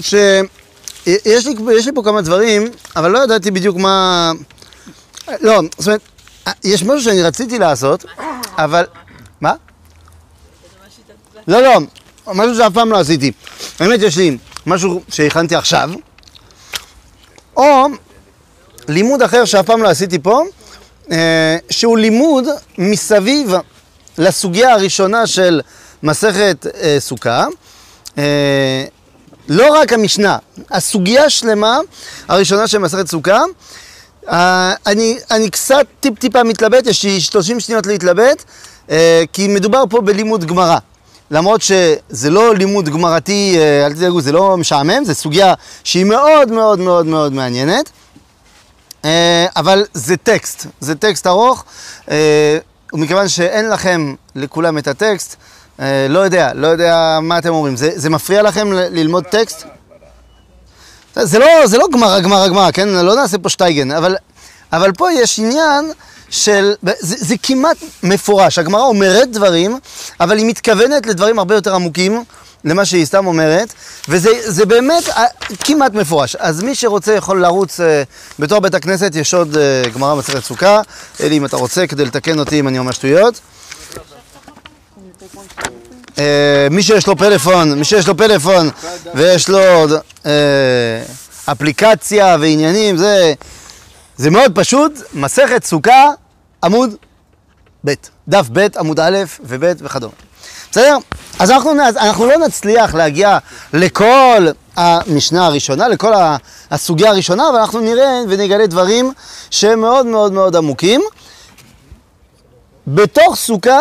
שיש לי פה כמה דברים, אבל לא ידעתי בדיוק מה... לא, זאת אומרת, יש משהו שאני רציתי לעשות, אבל... מה? לא, לא, משהו שאף פעם לא עשיתי. האמת, יש לי משהו שהכנתי עכשיו, או לימוד אחר שאף פעם לא עשיתי פה, שהוא לימוד מסביב לסוגיה הראשונה של מסכת סוכה, לא רק המשנה, הסוגיה שלמה הראשונה של מסכת סוכה. אני קצת טיפה מתלבט, יש לי 30 שניות להתלבט, כי מדובר פה בלימוד גמרא. למרות שזה לא לימוד גמרתי, אל תדאגו, זה לא משעמם, זה סוגיה שהיא מאוד מאוד מאוד מאוד מעניינת. אבל זה טקסט ארוך, ומכיוון שאין לכם לכולם את הטקסט, לא יודע מה אתם אומרים, זה מפריע לכם ללמוד טקסט? זה לא גמרה, כן? לא נעשה פה שטייגן, אבל פה יש עניין של, זה כמעט מפורש, הגמרה אומרת דברים, אבל היא מתכוונת לדברים הרבה יותר עמוקים, למה שהיא סתם אומרת, וזה באמת כמעט מפורש. אז מי שרוצה יכול לרוץ, בתור בית הכנסת יש עוד גמרא מסכת סוכה, אלי אם אתה רוצה כדי לתקן אותי אם אני אומר שטויות. מי שיש לו פלאפון ויש לו עוד אפליקציה ועניינים, זה מאוד פשוט, מסכת סוכה עמוד ב', דף ב', עמוד א' וב' וכדומה. בסדר? אז אנחנו לא נצליח להגיע לכל המשנה הראשונה, לכל הסוגיה הראשונה, אבל אנחנו נראה ונגלה דברים שהם מאוד מאוד מאוד עמוקים. בתוך סוכה,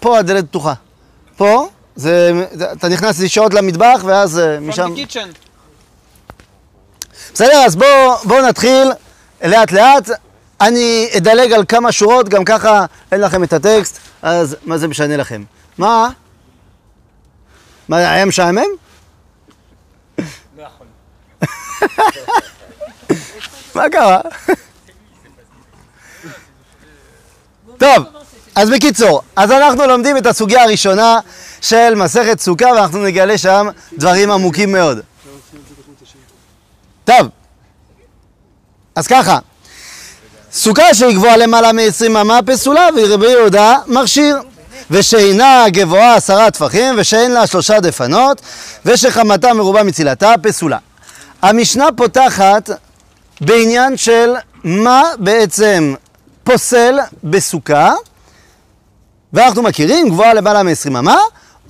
פה הדלת פתוחה. פה, אתה נכנס לשעות למטבח ואז משם... בסדר, אז בואו נתחיל לאט לאט. אני אדלג על כמה שורות, גם ככה אין לכם את הטקסט, אז מה זה משנה לכם? מה? מה, היה משעמם? לא יכול. מה קרה? טוב, אז בקיצור, אז אנחנו לומדים את הסוגיה הראשונה של מסכת סוכה, ואנחנו נגלה שם דברים עמוקים מאוד. טוב, אז ככה. סוכה שהיא גבוהה למעלה מ-20 אמה פסולה, ורבי יהודה מכשיר, ושאינה גבוהה 10 טפחים, ושאין לה 3 דפנות, ושחמתה מרובה מצילתה פסולה. המשנה פותחת בעניין של מה בעצם פוסל בסוכה, ואנחנו מכירים גבוהה למעלה מ-20 אמה,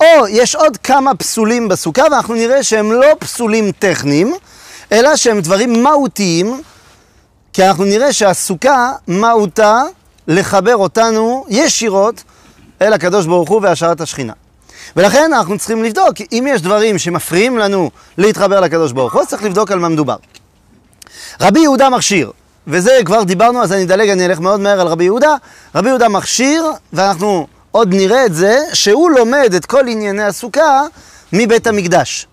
או יש עוד כמה פסולים בסוכה, ואנחנו נראה שהם לא פסולים טכניים, אלא שהם דברים מהותיים, כי אנחנו נראה שהסוכה מהותה לחבר אותנו ישירות אל הקדוש ברוך הוא והשארת השכינה. ולכן אנחנו צריכים לבדוק, אם יש דברים שמפריעים לנו להתחבר לקדוש ברוך הוא, צריך לבדוק על מה מדובר. רבי יהודה מכשיר, וזה כבר דיברנו, אז אני אדלג, אני אלך מאוד מהר על רבי יהודה. רבי יהודה מכשיר, ואנחנו עוד נראה את זה, שהוא לומד את כל ענייני הסוכה מבית המקדש.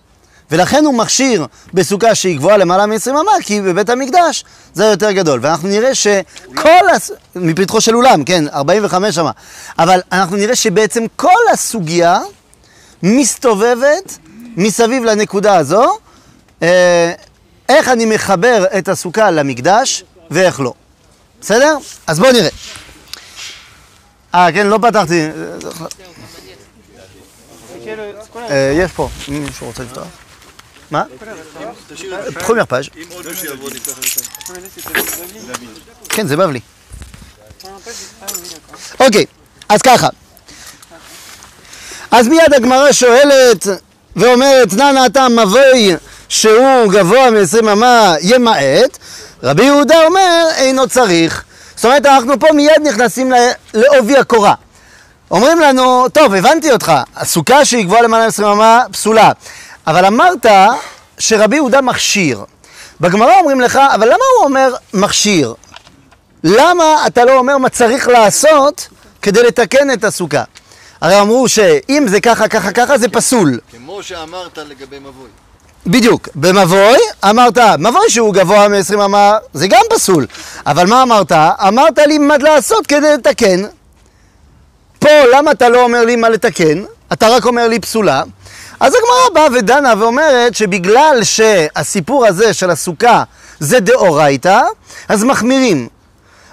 ולכן הוא מכשיר בסוכה שהיא גבוהה למעלה מ-20 אמה, כי בבית המקדש זה יותר גדול. ואנחנו נראה שכל... מפתחו של אולם, כן, 45 אמה. אבל אנחנו נראה שבעצם כל הסוגיה מסתובבת מסביב לנקודה הזו, איך אני מחבר את הסוכה למקדש ואיך לא. בסדר? אז בואו נראה. כן, לא פתחתי. יש פה, מי שרוצה לפתוח. מה? תחום ירפש. כן, זה בבלי. אוקיי, אז ככה. אז מיד הגמרא שואלת ואומרת, נענע אתה מבוי שהוא גבוה מ-20 אמה ימעט, רבי יהודה אומר, אינו צריך. זאת אומרת, אנחנו פה מיד נכנסים לעובי הקורה. אומרים לנו, טוב, הבנתי אותך, הסוכה שהיא גבוהה למעלה מ-20 אמה פסולה. אבל אמרת שרבי יהודה מכשיר. בגמרא אומרים לך, אבל למה הוא אומר מכשיר? למה אתה לא אומר מה צריך לעשות כדי לתקן את הסוכה? הרי אמרו שאם זה ככה, ככה, ככה, זה פסול. כמו שאמרת לגבי מבוי. בדיוק, במבוי אמרת, מבוי שהוא גבוה מ-20 אמה, זה גם פסול. אבל מה אמרת? אמרת לי מה לעשות כדי לתקן. פה למה אתה לא אומר לי מה לתקן? אתה רק אומר לי פסולה. אז הגמרא באה ודנה ואומרת שבגלל שהסיפור הזה של הסוכה זה דאורייתא, אז מחמירים.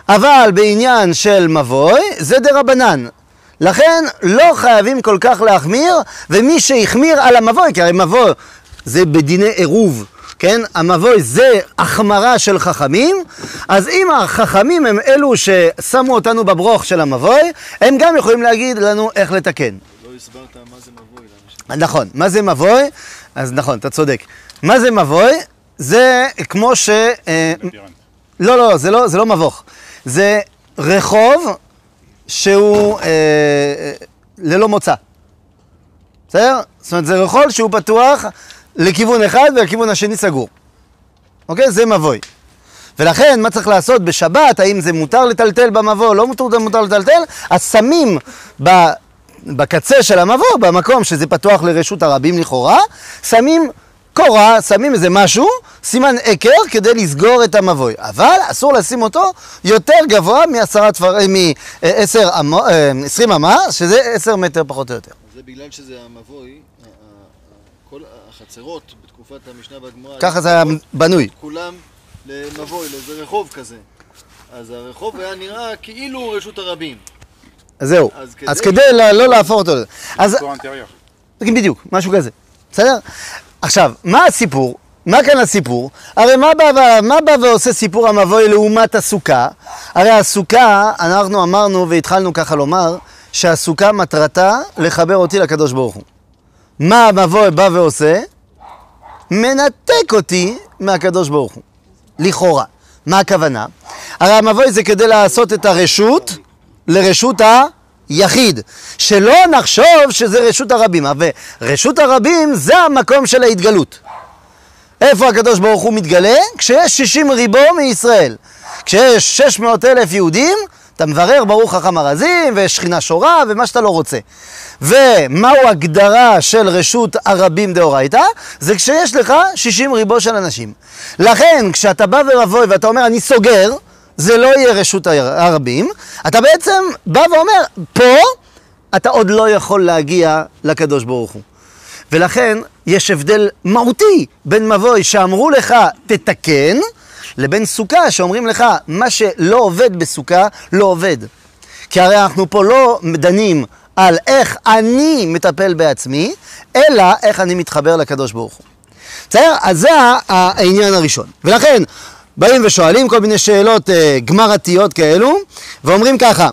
אבל בעניין של מבוי זה דרבנן. לכן לא חייבים כל כך להחמיר, ומי שהחמיר על המבוי, כי הרי מבוי זה בדיני עירוב, כן? המבוי זה החמרה של חכמים, אז אם החכמים הם אלו ששמו אותנו בברוך של המבוי, הם גם יכולים להגיד לנו איך לתקן. לא הסברת מה זה מבוי. נכון, מה זה מבוי? אז נכון, אתה צודק. מה זה מבוי? זה כמו ש... לא, לא, זה לא מבוך. זה רחוב שהוא ללא מוצא. בסדר? זאת אומרת, זה רחוב שהוא פתוח לכיוון אחד ולכיוון השני סגור. אוקיי? זה מבוי. ולכן, מה צריך לעשות בשבת? האם זה מותר לטלטל במבוא? לא מותר לטלטל? אז שמים בקצה של המבוא, במקום שזה פתוח לרשות הרבים לכאורה, שמים קורה, שמים איזה משהו, סימן עקר, כדי לסגור את המבוי. אבל אסור לשים אותו יותר גבוה מ-20 אמה, שזה 10 מטר פחות או יותר. זה בגלל שזה המבוי, כל החצרות בתקופת המשנה והגמרא, ככה זה היה בנוי. כולם למבוי, לאיזה רחוב כזה. אז הרחוב היה נראה כאילו רשות הרבים. זהו, אז כדי לא להפוך אותו. בדיוק, משהו כזה, בסדר? עכשיו, מה הסיפור? מה כאן הסיפור? הרי מה בא ועושה סיפור המבוי לעומת הסוכה? הרי הסוכה, אנחנו אמרנו והתחלנו ככה לומר, שהסוכה מטרתה לחבר אותי לקדוש ברוך הוא. מה המבוי בא ועושה? מנתק אותי מהקדוש ברוך הוא. לכאורה. מה הכוונה? הרי המבוי זה כדי לעשות את הרשות לרשות היחיד, שלא נחשוב שזה רשות הרבים, ורשות הרבים זה המקום של ההתגלות. איפה הקדוש ברוך הוא מתגלה? כשיש 60 ריבו מישראל, כשיש 600,000 יהודים, אתה מברר ברוך חכם הרזים ושכינה שורה ומה שאתה לא רוצה. ומהו הגדרה של רשות הרבים דאורייתא? זה כשיש לך 60 ריבו של אנשים. לכן כשאתה בא ורבוי ואתה אומר אני סוגר, זה לא יהיה רשות הרבים, אתה בעצם בא ואומר, פה אתה עוד לא יכול להגיע לקדוש ברוך הוא. ולכן יש הבדל מהותי בין מבוי שאמרו לך תתקן, לבין סוכה שאומרים לך מה שלא עובד בסוכה לא עובד. כי הרי אנחנו פה לא דנים על איך אני מטפל בעצמי, אלא איך אני מתחבר לקדוש ברוך הוא. בסדר? אז זה העניין הראשון. ולכן באים ושואלים כל מיני שאלות גמרתיות כאלו, ואומרים ככה,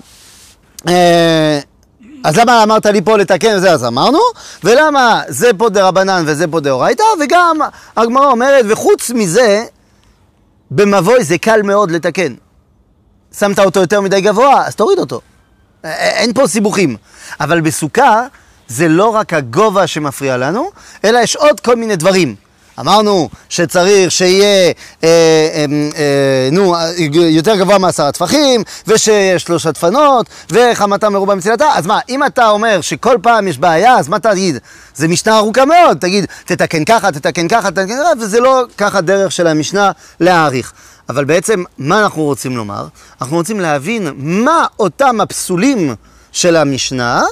אז למה אמרת לי פה לתקן וזה, אז אמרנו, ולמה זה פה דרבנן וזה פה דאורייתא, וגם הגמרא אומרת, וחוץ מזה, במבוי זה קל מאוד לתקן. שמת אותו יותר מדי גבוה, אז תוריד אותו. אין פה סיבוכים. אבל בסוכה, זה לא רק הגובה שמפריע לנו, אלא יש עוד כל מיני דברים. אמרנו שצריך שיהיה יותר גבוה מ10 טפחים, ושיש 3 דפנות, וחמתה מרובה מצלתה. אז מה, אם אתה אומר שכל פעם יש בעיה, אז מה תגיד? זה משנה ארוכה מאוד, תגיד, תתקן ככה, תתקן ככה, תתקן ככה, וזה לא ככה דרך של המשנה להעריך. אבל בעצם, מה אנחנו רוצים לומר? אנחנו רוצים להבין מה אותם הפסולים של המשנה,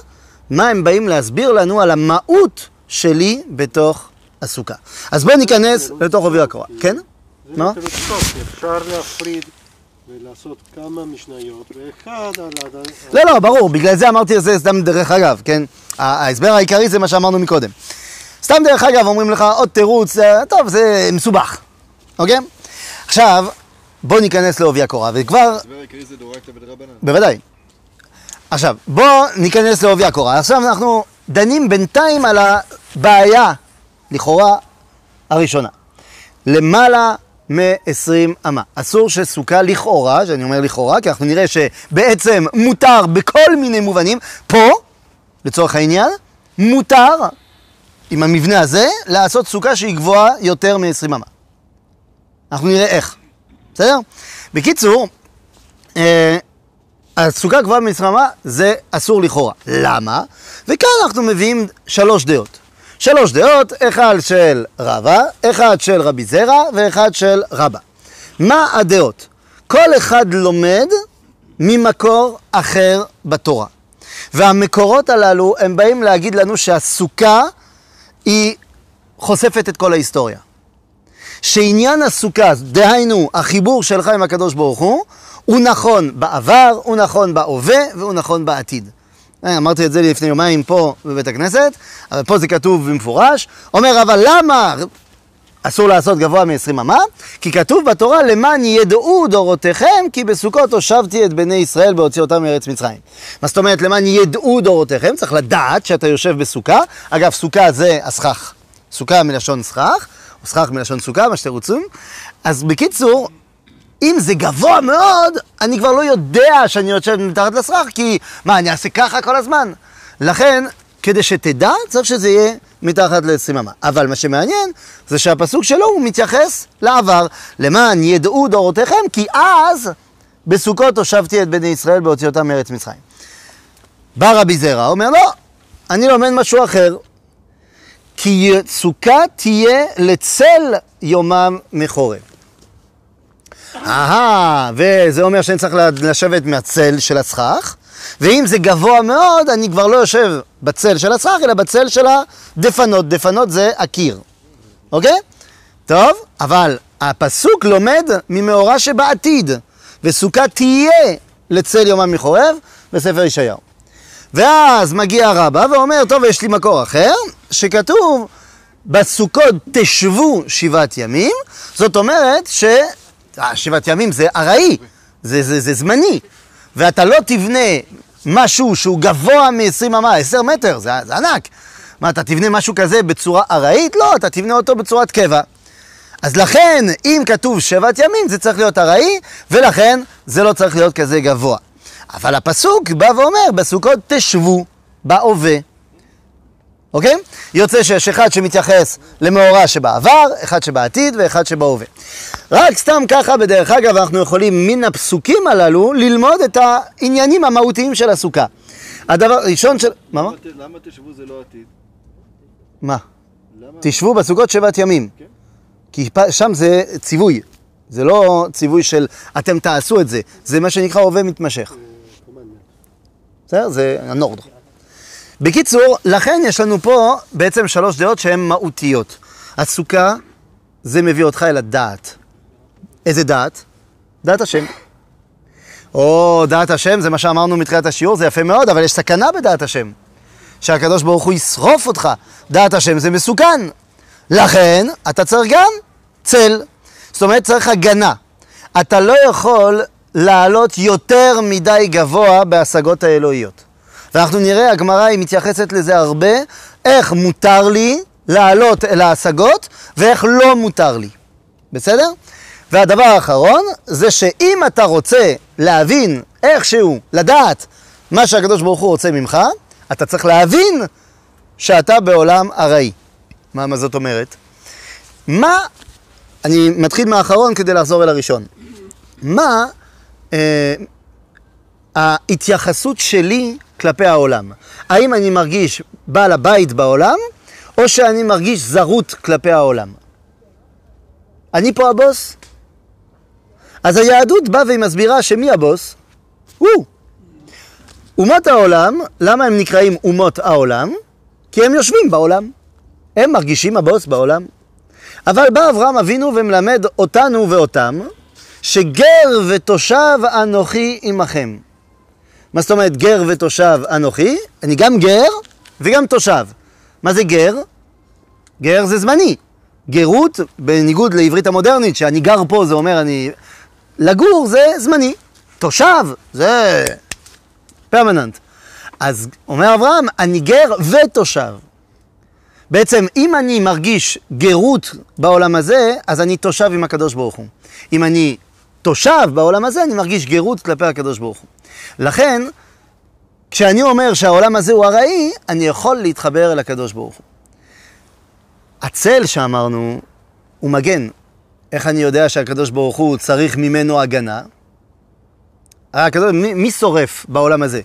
מה הם באים להסביר לנו על המהות שלי בתוך הסוכה. אז בואו ניכנס לתוך אוויר הקורא, כן? מה? אפשר להפריד ולעשות כמה משניות ואחד על... לא, ברור, בגלל זה אמרתי זה סתם דרך אגב, כן? ההסבר העיקרי זה מה שאמרנו מקודם. סתם דרך אגב אומרים לך עוד תירוץ, טוב, זה מסובך, אוקיי? עכשיו, בואו ניכנס לאוויר הקורא, וכבר... הסבר העיקרי זה דורקת בדרבנן. בוודאי. עכשיו, בואו ניכנס לאוויר הקורא. עכשיו אנחנו דנים בינתיים על הבעיה לכאורה הראשונה, למעלה מ-20 אמה. אסור שסוכה לכאורה, שאני אומר לכאורה, כי אנחנו נראה שבעצם מותר בכל מיני מובנים, פה, לצורך העניין, מותר, עם המבנה הזה, לעשות סוכה שהיא גבוהה יותר מ-20 אמה. אנחנו נראה איך, בסדר? בקיצור, הסוכה גבוהה מ-20 אמה זה אסור לכאורה. למה? וכאן אנחנו מביאים 3 דעות. 3 דעות, אחד של רבא, אחד של רבי זרע ואחד של רבא. מה הדעות? כל אחד לומד ממקור אחר בתורה. והמקורות הללו הם באים להגיד לנו שהסוכה היא חושפת את כל ההיסטוריה. שעניין הסוכה, דהיינו, החיבור שלך עם הקדוש ברוך הוא, הוא נכון בעבר, הוא נכון בהווה, והוא נכון בעתיד. אמרתי את זה לפני יומיים פה בבית הכנסת, אבל פה זה כתוב במפורש. אומר, אבל למה אסור לעשות גבוה מ-20 אמה? כי כתוב בתורה, למען ידעו דורותיכם, כי בסוכות הושבתי את בני ישראל בהוציא אותם מארץ מצרים. מה זאת אומרת, למען ידעו דורותיכם, צריך לדעת שאתה יושב בסוכה. אגב, סוכה זה הסכך. סוכה מלשון סכך, או סכך מלשון סוכה, מה שתרוצו. אז בקיצור, אם זה גבוה מאוד, אני כבר לא יודע שאני יושב מתחת לסכך, כי מה, אני אעשה ככה כל הזמן? לכן, כדי שתדע, צריך שזה יהיה מתחת ל-20 אמה. אבל מה שמעניין, זה שהפסוק שלו הוא מתייחס לעבר, למען ידעו דורותיכם, כי אז בסוכות הושבתי את בני ישראל בהוציא אותם מארץ מצרים. בא רבי זרע, אומר, לא, אני לומד משהו אחר, כי סוכה תהיה לצל יומם מחורב. וזה אומר שאני צריך לשבת מהצל של הסכך, ואם זה גבוה מאוד, אני כבר לא יושב בצל של הסכך, אלא בצל של הדפנות. דפנות זה הקיר. אוקיי? טוב, אבל הפסוק לומד ממאורע שבעתיד, וסוכה תהיה לצל יומם מחורב בספר ישעיהו. ואז מגיע רבא ואומר, טוב, יש לי מקור אחר, שכתוב, בסוכות תשבו 7 ימים, זאת אומרת ש... 7 ימים זה ארעי, זה זמני, ואתה לא תבנה משהו שהוא גבוה מ-20 אמה, 10 מטר, זה ענק. מה, אתה תבנה משהו כזה בצורה ארעית? לא, אתה תבנה אותו בצורת קבע. אז לכן, אם כתוב 7 ימים, זה צריך להיות ארעי, ולכן זה לא צריך להיות כזה גבוה. אבל הפסוק בא ואומר, בסוכות תשבו בהווה. אוקיי? יוצא שיש אחד שמתייחס למאורע שבעבר, אחד שבעתיד ואחד שבהווה. רק סתם ככה, בדרך אגב, אנחנו יכולים מן הפסוקים הללו ללמוד את העניינים המהותיים של הסוכה. הדבר ראשון של... מה? למה תשבו זה לא עתיד? מה? תשבו בסוכות 7 ימים. כי שם זה ציווי. זה לא ציווי של אתם תעשו את זה. זה מה שנקרא הווה מתמשך. בסדר? זה הנורד. בקיצור, לכן יש לנו פה בעצם 3 דעות שהן מהותיות. הסוכה, זה מביא אותך אל הדעת. איזה דעת? דעת השם. או, דעת השם, זה מה שאמרנו מתחילת השיעור, זה יפה מאוד, אבל יש סכנה בדעת השם. שהקדוש ברוך הוא ישרוף אותך. דעת השם זה מסוכן. לכן, אתה צריך גם צל. זאת אומרת, צריך הגנה. אתה לא יכול לעלות יותר מדי גבוה בהשגות האלוהיות. ואנחנו נראה, הגמרה היא מתייחסת לזה הרבה, איך מותר לי לעלות אל ההשגות, ואיך לא מותר לי. בסדר? והדבר האחרון, זה שאם אתה רוצה להבין איכשהו, לדעת מה שהקדוש ברוך הוא רוצה ממך, אתה צריך להבין שאתה בעולם ארעי. מה זאת אומרת? אני מתחיל מהאחרון כדי לחזור אל הראשון. מה ההתייחסות שלי כלפי העולם? האם אני מרגיש בעל הבית בעולם, או שאני מרגיש זרות כלפי העולם? אני פה הבוס? אז היהדות באה והיא מסבירה שמי הבוס? הוא. אומות העולם, למה הם נקראים אומות העולם? כי הם יושבים בעולם. הם מרגישים הבוס בעולם. אבל בא אברהם אבינו ומלמד אותנו ואותם, שגר ותושב אנוכי עמכם. מה זאת אומרת גר ותושב אנוכי? אני גם גר וגם תושב. מה זה גר? גר זה זמני. גרות, בניגוד לעברית המודרנית, שאני גר פה זה אומר אני... לגור זה זמני. תושב זה פרמננט. אז אומר אברהם, אני גר ותושב. בעצם אם אני מרגיש גרות בעולם הזה, אז אני תושב עם הקדוש ברוך הוא. אם אני תושב בעולם הזה, אני מרגיש גרות כלפי הקדוש ברוך הוא. לכן, כשאני אומר שהעולם הזה הוא הראי, אני יכול להתחבר אל הקדוש ברוך הוא. הצל שאמרנו הוא מגן. איך אני יודע שהקדוש ברוך הוא צריך ממנו הגנה? מי שורף בעולם הזה?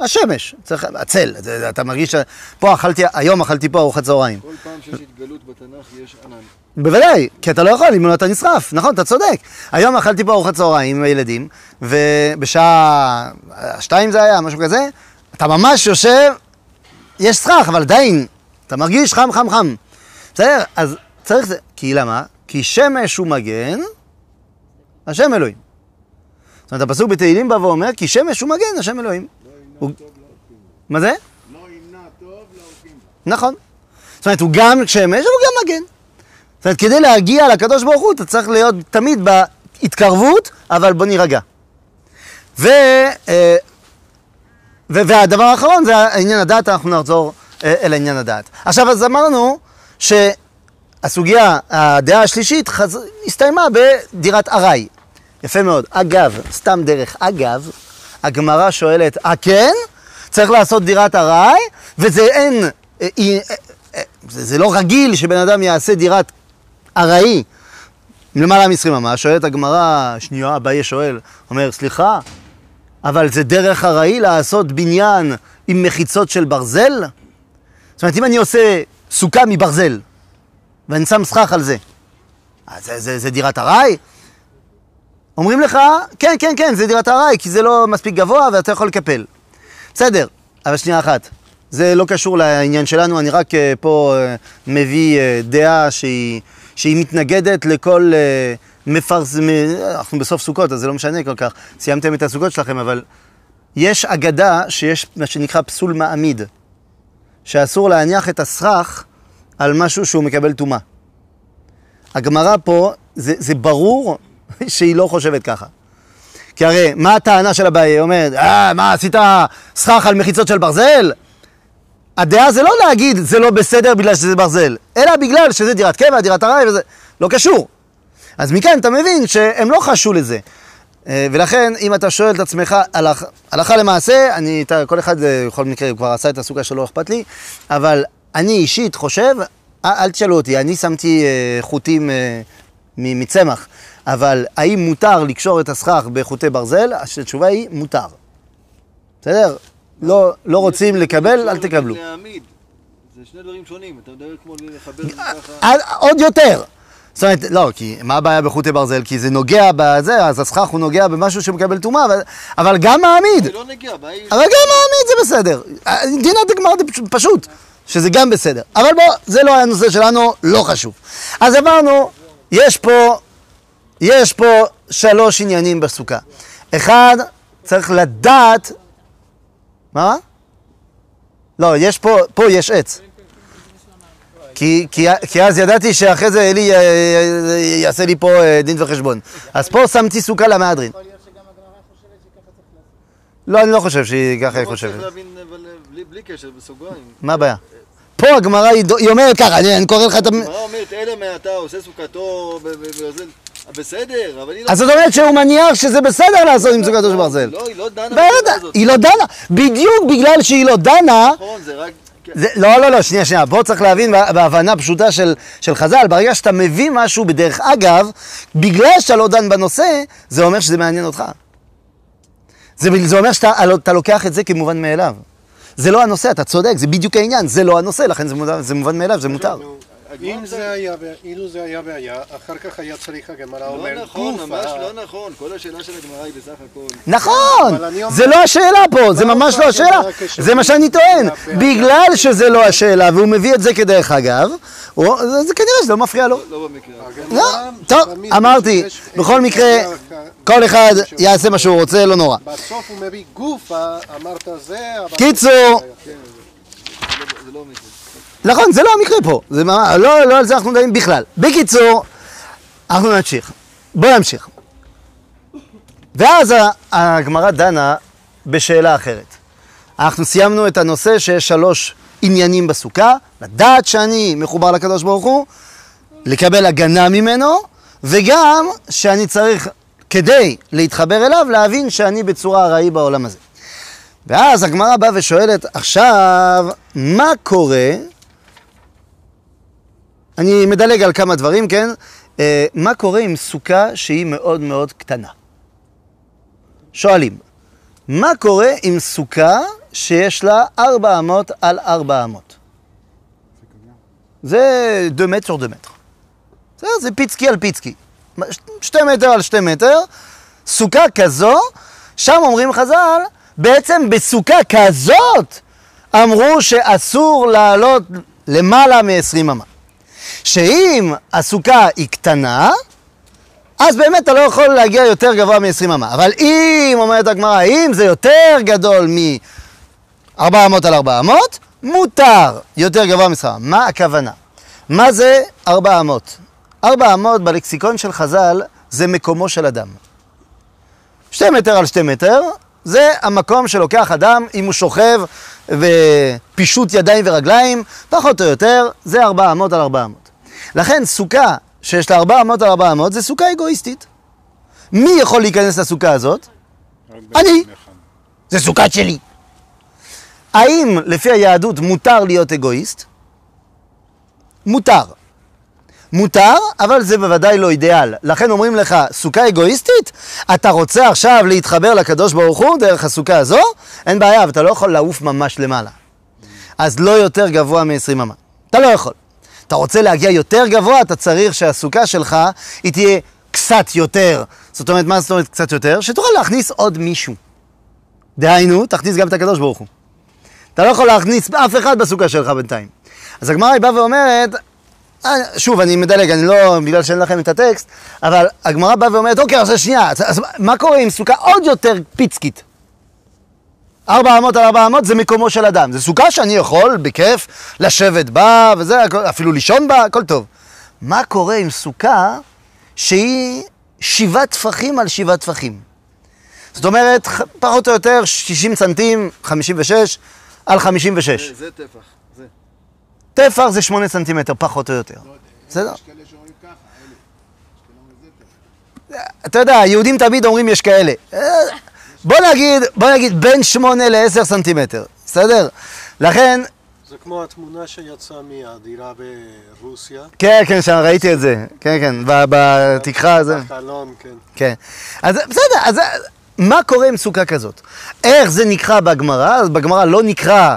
השמש, הצל. אתה מרגיש שפה אכלתי, היום אכלתי פה ארוחת צהריים. כל פעם שיש התגלות בתנ"ך יש ענן. בוודאי, כי אתה לא יכול, אם לא אתה נשרף. נכון, אתה צודק. היום אכלתי פה ארוחת צהריים עם הילדים, ובשעה 2 זה היה, משהו כזה, אתה ממש יושב, יש סכך, אבל עדיין אתה מרגיש חם, חם, חם. בסדר? אז צריך זה. כי למה? כי שמש הוא מגן, השם אלוהים. זאת אומרת, הפסוק בתהילים בא ואומר, כי שמש הוא מגן, השם אלוהים. מה זה? לא ימנע טוב לאורחים. נכון. זאת אומרת, הוא גם שמש, אבל הוא גם מגן. זאת אומרת, כדי להגיע לקדוש ברוך הוא, אתה צריך להיות תמיד בהתקרבות, אבל בוא נירגע. והדבר האחרון זה העניין הדעת, אנחנו נחזור אל העניין הדעת. עכשיו, אז אמרנו שהסוגיה, הדעה השלישית, הסתיימה בדירת ארעי. יפה מאוד. אגב, סתם דרך אגב, הגמרה שואלת, כן? צריך לעשות דירת ארעי, וזה אין, זה לא רגיל שבן אדם יעשה דירת ארעי. למעלה מ-20 ממש, שואלת הגמרה, שנייה, הבעיה שואל, אומר, סליחה, אבל זה דרך ארעי לעשות בניין עם מחיצות של ברזל? זאת אומרת, אם אני עושה סוכה מברזל, ואני שם סכך על זה, אז זה דירת ארעי? אומרים לך, כן, כן, כן, זה דירת ארעי, כי זה לא מספיק גבוה ואתה יכול לקפל. בסדר, אבל שנייה אחת, זה לא קשור לעניין שלנו, אני רק פה מביא דעה שהיא מתנגדת לכל מפרס... אנחנו בסוף סוכות, אז זה לא משנה כל כך, סיימתם את הסוכות שלכם, אבל יש אגדה שיש מה שנקרא פסול מעמיד, שאסור להניח את הסרח על משהו שהוא מקבל תומה. הגמרה פה, זה ברור שהיא לא חושבת ככה. כי הרי, מה הטענה של הבעיה? היא אומרת, מה עשית סכך על מחיצות של ברזל? הדעה זה לא להגיד, זה לא בסדר בגלל שזה ברזל, אלא בגלל שזה דירת קבע, דירת ארעי, וזה לא קשור. אז מכאן אתה מבין שהם לא חשו לזה. ולכן, אם אתה שואל את עצמך, הלכה למעשה, כל אחד בכל מקרה כבר עשה את הסוכה שלא אכפת לי, אבל אני אישית חושב, אל תשאלו אותי, אני שמתי חוטים מצמח. אבל האם מותר לקשור את הסכך בחוטי ברזל? התשובה היא מותר. בסדר? לא רוצים לקבל, אל תקבלו. זה שני דברים שונים, אתה מדבר כמו לחבר ככה... עוד יותר! זאת אומרת, לא, כי מה הבעיה בחוטי ברזל? כי זה נוגע בזה, אז הסכך הוא נוגע במשהו שמקבל תאומה, אבל גם מעמיד! זה לא נגיע, בעיה... אבל גם מעמיד זה בסדר. דינת הגמרא זה פשוט, שזה גם בסדר. אבל בוא, זה לא היה נושא שלנו, לא חשוב. אז אמרנו, יש פה שלוש עניינים בסוכה. אחד, צריך לדעת... מה? לא, יש פה יש עץ. כי אז ידעתי שאחרי זה אלי יעשה לי פה דין וחשבון. אז פה שמתי סוכה למהדרין. יכול להיות שגם הגמרא חושבת שככה צריך לעשות. לא, אני לא חושב שהיא ככה חושבת. צריך להבין בלי קשר, בסוגריים. מה הבעיה? פה הגמרא היא אומרת ככה, אני קורא לך את... הגמרא אומרת, אלה מעתה עושה סוכתו ברזל. בסדר, אבל היא לא... אז זאת אומרת שהוא מניח שזה בסדר לעשות עם סוכתו של ברזל. לא, היא לא דנה בגלל הזאת. היא לא דנה, בדיוק בגלל שהיא לא דנה... נכון, זה רק... לא, לא, לא, שנייה. פה צריך להבין בהבנה פשוטה של חז"ל, ברגע שאתה מביא משהו בדרך אגב, בגלל שאתה לא דן בנושא, זה אומר שזה מעניין אותך. זה אומר שאתה לוקח את זה כמובן מאליו. זה לא הנושא, אתה צודק, זה בדיוק העניין, זה לא הנושא, לכן זה מובן מאליו, זה מותר. אילו זה היה בעיה, אחר כך היה צריך הגמרא אומר... לא נכון, ממש לא נכון, כל השאלה של הגמרא היא בסך הכל... נכון! זה לא השאלה פה, זה ממש לא השאלה, זה מה שאני טוען. בגלל שזה לא השאלה, והוא מביא את זה כדרך אגב, זה כנראה שלא מפריע לו. לא במקרה. טוב, אמרתי, בכל מקרה, כל אחד יעשה מה שהוא רוצה, לא נורא. בסוף הוא מביא גופה, אמרת זה... קיצור! זה לא מקרה. נכון, זה לא המקרה פה, זה ממש, לא על זה אנחנו מדברים בכלל. בקיצור, אנחנו נמשיך. בואו נמשיך. ואז הגמרא דנה בשאלה אחרת. אנחנו סיימנו את הנושא שיש שלוש עניינים בסוכה, לדעת שאני מחובר לקדוש ברוך הוא, לקבל הגנה ממנו, וגם שאני צריך, כדי להתחבר אליו, להבין שאני בצורה ארעי בעולם הזה. ואז הגמרא באה ושואלת, עכשיו, מה קורה... אני מדלג על כמה דברים, כן? מה קורה עם סוכה שהיא מאוד מאוד קטנה? שואלים, מה קורה עם סוכה שיש לה 400 על 400? זה 2 מטר על 2 מטר. זה פיצקי על פיצקי. 2 מטר על 2 מטר. סוכה כזו, שם אומרים חז"ל, בעצם בסוכה כזאת אמרו שאסור לעלות... למעלה מ-20 אמה. שאם הסוכה היא קטנה, אז באמת אתה לא יכול להגיע יותר גבוה מ-20 אמה. אבל אם, אומרת הגמרא, אם זה יותר גדול מ-400 על 400, מותר יותר גבוה מסחר. מה הכוונה? מה זה 400? 400 בלקסיקון של חז"ל זה מקומו של אדם. 2 מטר על 2 מטר זה המקום שלוקח אדם אם הוא שוכב ופישוט ידיים ורגליים, פחות או יותר, זה 400 על 400. לכן סוכה שיש לה 400 על 400 זה סוכה אגואיסטית. מי יכול להיכנס לסוכה הזאת? אני. זה סוכה שלי. האם לפי היהדות מותר להיות אגואיסט? מותר. מותר, אבל זה בוודאי לא אידיאל. לכן אומרים לך, סוכה אגואיסטית? אתה רוצה עכשיו להתחבר לקדוש ברוך הוא דרך הסוכה הזו? אין בעיה, אבל אתה לא יכול לעוף ממש למעלה. אז לא יותר גבוה מ-20 אמה. אתה לא יכול. אתה רוצה להגיע יותר גבוה, אתה צריך שהסוכה שלך היא תהיה קצת יותר. זאת אומרת, מה זאת אומרת קצת יותר? שתוכל להכניס עוד מישהו. דהיינו, תכניס גם את הקדוש ברוך הוא. אתה לא יכול להכניס אף אחד בסוכה שלך בינתיים. אז הגמרא באה ואומרת, שוב, אני מדלג, אני לא, בגלל שאין לכם את הטקסט, אבל הגמרא באה ואומרת, אוקיי, עכשיו שנייה, אז מה קורה עם סוכה עוד יותר פיצקית? 400 על 400 זה מקומו של אדם, זה סוכה שאני יכול בכיף לשבת בה, וזה, אפילו לישון בה, הכל טוב. מה קורה עם סוכה שהיא 7 טפחים על 7 טפחים? זאת אומרת, פחות או יותר 60 סנטים, 56 על 56. זה טפח, זה. טפח זה 8 סנטימטר, פחות או יותר. בסדר? יש כאלה שאומרים ככה, אלה. אתה יודע, היהודים תמיד אומרים יש כאלה. בוא נגיד בין 8 ל-10 סנטימטר, בסדר? לכן... זה כמו התמונה שיצאה מהדירה ברוסיה. כן, כן, שם ראיתי את זה. כן, כן, בתקרה הזה. בחלון, כן. כן. אז בסדר, אז... מה קורה עם סוכה כזאת? איך זה נקרא בגמרא? אז בגמרא לא נקרא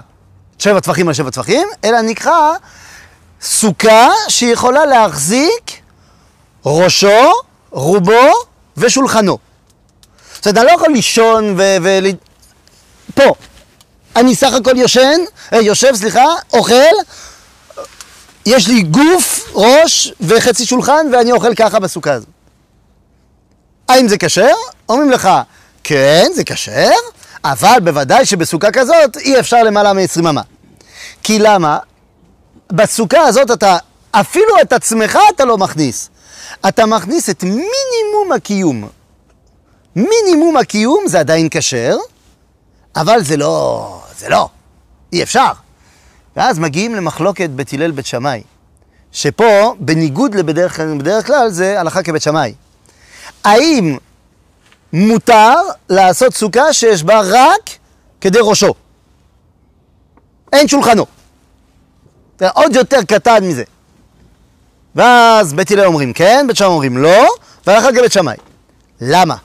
7 טפחים על 7 טפחים, אלא נקרא סוכה שיכולה להחזיק ראשו, רובו ושולחנו. זאת אומרת, אני לא יכול לישון פה. אני סך הכל יושב, אוכל, יש לי גוף, ראש וחצי שולחן ואני אוכל ככה בסוכה הזאת. האם זה כשר? אומרים לך, כן, זה כשר, אבל בוודאי שבסוכה כזאת אי אפשר למעלה מ-20 אמה. כי למה? בסוכה הזאת אתה, אפילו את עצמך אתה לא מכניס. אתה מכניס את מינימום הקיום. מינימום הקיום זה עדיין כשר, אבל זה לא. אי אפשר. ואז מגיעים למחלוקת בית הלל בית שמאי. שפה, בניגוד לבדרך כלל, זה הלכה כבית שמאי. האם מותר לעשות סוכה שיש בה רק כדי ראשו? אין שולחנו. זה עוד יותר קטן מזה. ואז בית הלל אומרים כן, בית שמאי אומרים לא, ואחר כך בית שמאי. למה?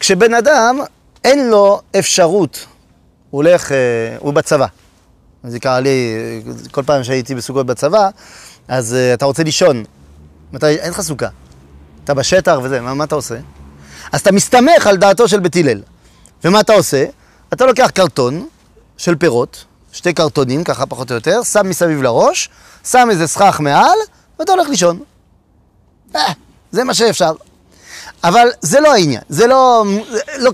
כשבן אדם אין לו אפשרות, הוא בצבא. זה קרה לי כל פעם שהייתי בסוכות בצבא, אז אתה רוצה לישון, אין לך סוכה. אתה בשטח וזה, מה אתה עושה? אז אתה מסתמך על דעתו של בית הלל. ומה אתה עושה? אתה לוקח קרטון של פירות, 2 קרטונים, ככה פחות או יותר, שם מסביב לראש, שם איזה סכך מעל, ואתה הולך לישון. זה מה שאפשר. אבל זה לא העניין, זה לא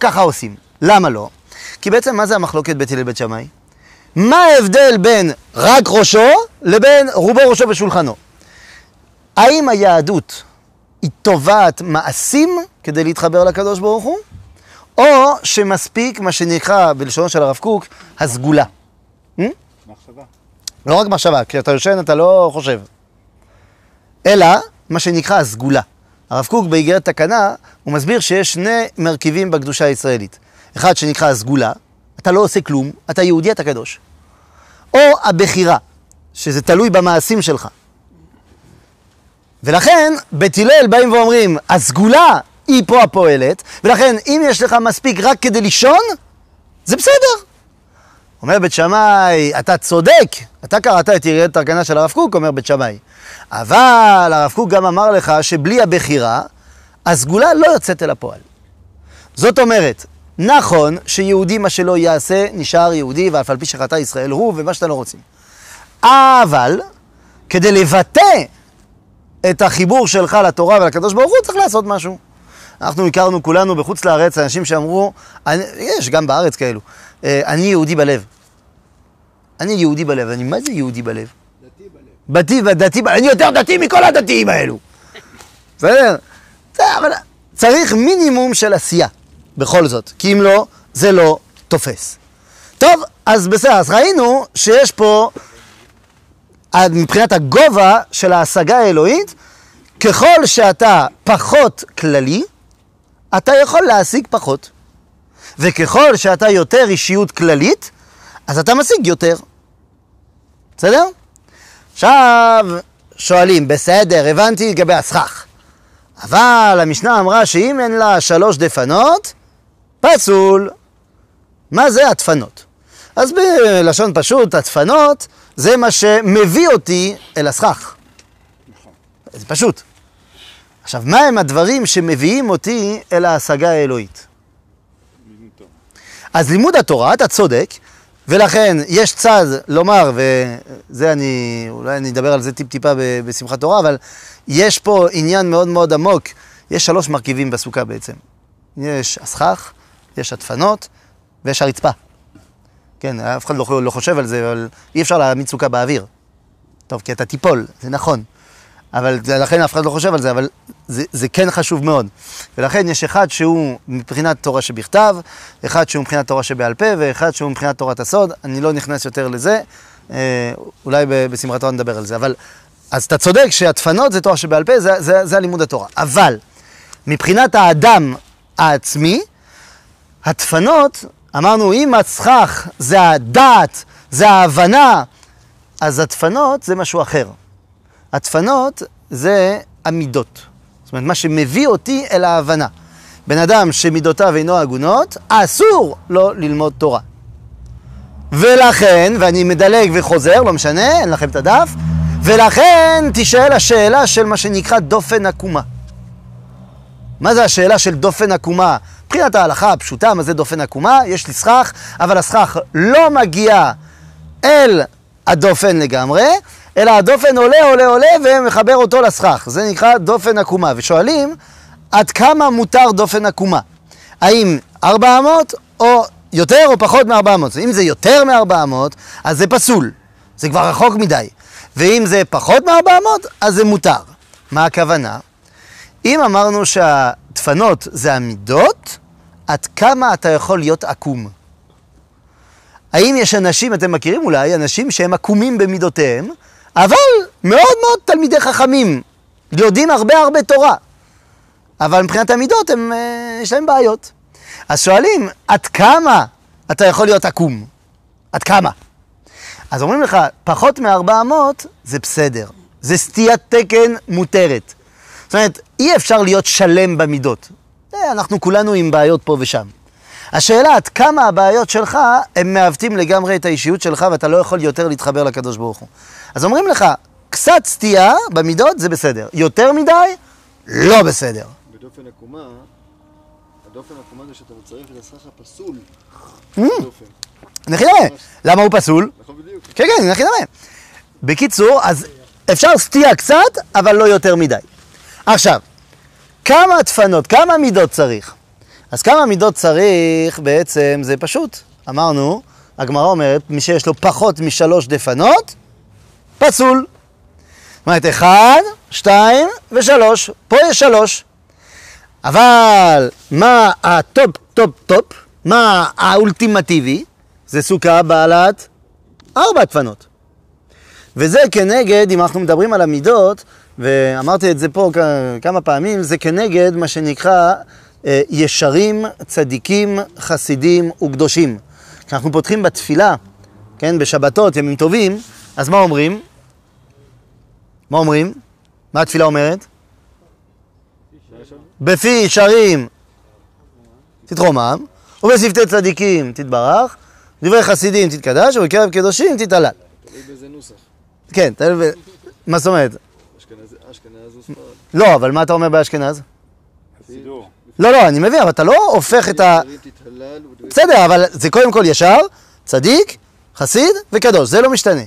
ככה עושים. למה לא? כי בעצם מה זה המחלוקת בית הלל בית שמאי? מה ההבדל בין רק ראשו לבין רובו ראשו ושולחנו? האם היהדות היא טובעת מעשים כדי להתחבר לקדוש ברוך הוא, או שמספיק מה שנקרא בלשונו של הרב קוק, הסגולה. מחשבה. לא רק מחשבה, כי אתה יושן אתה לא חושב. אלא מה שנקרא הסגולה. הרב קוק באיגרת תקנה, הוא מסביר שיש 2 מרכיבים בקדושה הישראלית. אחד שנקרא הסגולה, אתה לא עושה כלום, אתה יהודי, אתה קדוש. או הבחירה, שזה תלוי במעשים שלך. ולכן בית הלל באים ואומרים, הסגולה היא פה הפועלת, ולכן אם יש לך מספיק רק כדי לישון, זה בסדר. אומר בית שמאי, אתה צודק, אתה קראת את איגרת תקנה של הרב קוק, אומר בית שמאי. אבל הרב קוק גם אמר לך שבלי הבחירה, הסגולה לא יוצאת אל הפועל. זאת אומרת, נכון שיהודי מה שלא יעשה, נשאר יהודי, ואף על פי שחטא ישראל הוא, ומה שאתה לא רוצים. אבל כדי לבטא את החיבור שלך לתורה ולקדוש ברוך הוא צריך לעשות משהו. אנחנו הכרנו כולנו בחוץ לארץ אנשים שאמרו, יש גם בארץ כאלו, אני יהודי בלב. אני יהודי בלב, אני מה זה יהודי בלב? דתי בלב. דתי בלב, אני יותר דתי מכל הדתיים האלו. בסדר? אבל צריך מינימום של עשייה, בכל זאת, כי אם לא, זה לא תופס. טוב, אז בסדר, אז ראינו שיש פה, מבחינת הגובה של ההשגה האלוהית, ככל שאתה פחות כללי, אתה יכול להשיג פחות. וככל שאתה יותר אישיות כללית, אז אתה משיג יותר. בסדר? עכשיו שואלים, בסדר, הבנתי לגבי הסכך. אבל המשנה אמרה שאם אין לה 3 דפנות, פסול. מה זה הדפנות? אז בלשון פשוט, הדפנות זה מה שמביא אותי אל הסכך. זה פשוט. עכשיו, מה הם הדברים שמביאים אותי אל ההשגה האלוהית? אז לימוד התורה, אתה צודק, ולכן יש צד לומר, וזה אני, אולי אני אדבר על זה טיפה בשמחת תורה, אבל יש פה עניין מאוד מאוד עמוק. יש 3 מרכיבים בסוכה בעצם. יש הסכך, יש הדפנות, ויש הרצפה. כן, אף אחד לא חושב על זה, אבל אי אפשר להעמיד סוכה באוויר. טוב, כי אתה תיפול, זה נכון. אבל לכן אף אחד לא חושב על זה, אבל זה כן חשוב מאוד. ולכן יש אחד שהוא מבחינת תורה שבכתב, אחד שהוא מבחינת תורה שבעל פה, ואחד שהוא מבחינת תורת הסוד. אני לא נכנס יותר לזה, אולי בשמחת תורה נדבר על זה. אבל, אז אתה צודק שהדפנות זה תורה שבעל פה, זה לימוד התורה. אבל מבחינת האדם העצמי, הדפנות, אמרנו, אם הסכך זה הדעת, זה ההבנה, אז הדפנות זה משהו אחר. הדפנות זה המידות. זאת אומרת, מה שמביא אותי אל ההבנה. בן אדם שמידותיו אינו הגונות, אסור לו ללמוד תורה. ולכן, ואני מדלג וחוזר, לא משנה, אין לכם את הדף, ולכן תשאל השאלה של מה שנקרא דופן הקומה. מה זה השאלה של דופן הקומה? מבחינת ההלכה הפשוטה, מה זה דופן הקומה? יש לי סכך, אבל הסכך לא מגיע אל הדופן לגמרי, אלא הדופן עולה ומחבר אותו לסכך. זה נקרא דופן הקומה. ושואלים, עד כמה מותר דופן הקומה? האם 400 או יותר או פחות מ-400? אם זה יותר מ-400, אז זה פסול. זה כבר רחוק מדי. ואם זה פחות מ-400, אז זה מותר. מה הכוונה? אם אמרנו שהדפנות זה המידות, עד כמה אתה יכול להיות עקום? האם יש אנשים, אתם מכירים אולי, אנשים שהם עקומים במידותיהם, אבל מאוד מאוד תלמידי חכמים, יודעים הרבה תורה. אבל מבחינת המידות, יש להם בעיות. אז שואלים, עד כמה אתה יכול להיות עקום? עד כמה? אז אומרים לך, פחות מ-400 זה בסדר. זה סטיית תקן מותרת. זאת אומרת, אי אפשר להיות שלם במידות. אנחנו כולנו עם בעיות פה ושם. השאלה עד כמה הבעיות שלך, הם מעוותים לגמרי את האישיות שלך, ואתה לא יכול יותר להתחבר לקדוש ברוך הוא. אז אומרים לך, קצת סטייה במידות זה בסדר. יותר מדי, לא בסדר. בדופן הקומה, הדופן הקומה זה שאתה מצרף את הסכך הפסול. נכינמה. למה הוא פסול? כן, כן, נכינמה. בקיצור, אז אפשר סטייה קצת, אבל לא יותר מדי. עכשיו, כמה דפנות, כמה מידות צריך? אז כמה מידות צריך בעצם זה פשוט. אמרנו, הגמרא אומרת, מי שיש לו פחות מ3 דפנות, פסול. זאת אומרת, 1, 2 ו-3. פה יש 3. אבל מה הטופ, מה האולטימטיבי? זה סוכה בעלת 4 דפנות. וזה כנגד, אם אנחנו מדברים על המידות, ואמרתי את זה פה כמה פעמים, זה כנגד מה שנקרא ישרים, צדיקים, חסידים וקדושים. כשאנחנו פותחים בתפילה, כן, בשבתות, ימים טובים, אז מה אומרים? מה אומרים? מה התפילה אומרת? בפי ישרים תתרומם, ובשפתי צדיקים תתברך, דברי חסידים תתקדש, ובקרב קדושים תתעלל. תלוי בזה נוסח. כן, תלוי בזה. מה זאת אומרת? אשכנז וספרד. לא, אבל מה אתה אומר באשכנז? הסידור. לא, אני מבין, אבל אתה לא הופך את ה... בסדר, אבל זה קודם כל ישר, צדיק, חסיד וקדוש, זה לא משתנה.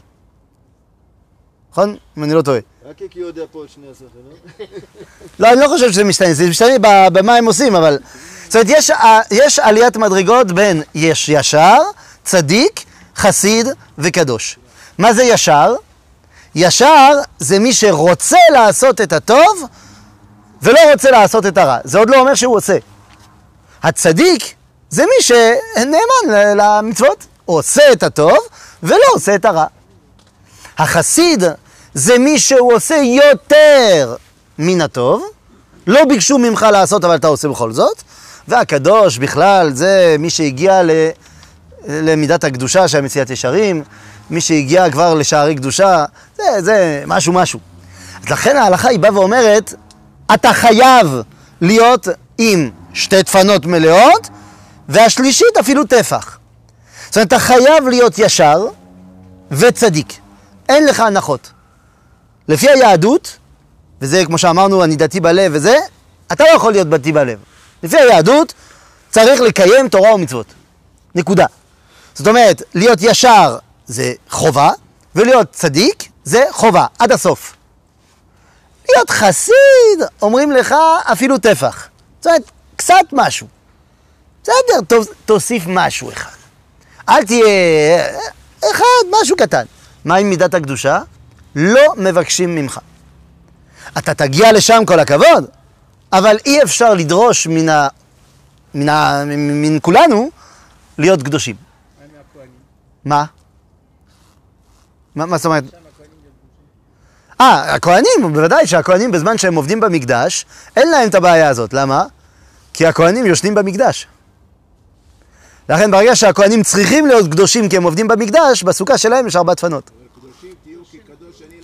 נכון? אם אני לא טועה. רק כי יודע פה את שני השכל, לא? לא, אני לא חושב שזה משתנה, זה משתנה במה הם עושים, אבל... זאת אומרת, יש עליית מדרגות בין יש ישר, צדיק, חסיד וקדוש. מה זה ישר? ישר זה מי שרוצה לעשות את הטוב ולא רוצה לעשות את הרע. זה עוד לא אומר שהוא עושה. הצדיק זה מי שנאמן למצוות, עושה את הטוב ולא עושה את הרע. החסיד זה מי שהוא עושה יותר מן הטוב, לא ביקשו ממך לעשות אבל אתה עושה בכל זאת, והקדוש בכלל זה מי שהגיע למידת הקדושה שהמציאת ישרים, מי שהגיע כבר לשערי קדושה, זה משהו. אז לכן ההלכה היא באה ואומרת, אתה חייב להיות עם שתי דפנות מלאות, והשלישית אפילו טפח. זאת אומרת, אתה חייב להיות ישר וצדיק. אין לך הנחות. לפי היהדות, וזה כמו שאמרנו, אני דתי בלב וזה, אתה לא יכול להיות דתי בלב. לפי היהדות, צריך לקיים תורה ומצוות. נקודה. זאת אומרת, להיות ישר זה חובה, ולהיות צדיק זה חובה, עד הסוף. להיות חסיד, אומרים לך, אפילו טפח. זאת אומרת, קצת משהו. בסדר, תוסיף משהו אחד. אל תהיה אחד, משהו קטן. מה עם מידת הקדושה? לא מבקשים ממך. אתה תגיע לשם כל הכבוד, אבל אי אפשר לדרוש מן כולנו להיות קדושים. מה? מה זאת אומרת? הכהנים, בוודאי שהכהנים בזמן שהם עובדים במקדש, אין להם את הבעיה הזאת. למה? כי הכהנים יושנים במקדש. לכן ברגע שהכהנים צריכים להיות קדושים כי הם עובדים במקדש, בסוכה שלהם יש 4 דפנות. קדושים תהיו כי קדוש אני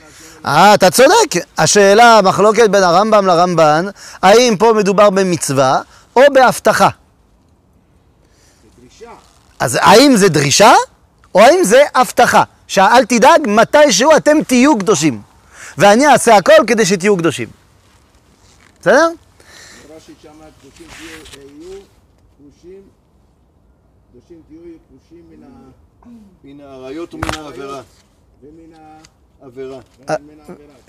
להשם. אתה צודק. השאלה, מחלוקת בין הרמב"ם לרמב"ן, האם פה מדובר במצווה או בהבטחה? זה דרישה. אז האם זה דרישה או האם זה הבטחה? שאל תדאג, מתישהו אתם תהיו קדושים. ואני אעשה הכל כדי שתהיו קדושים. בסדר? רש"י שם הקדושים תהיו קדושים, קדושים תהיו קדושים מן העריות ומן העבירה. ומן העבירה.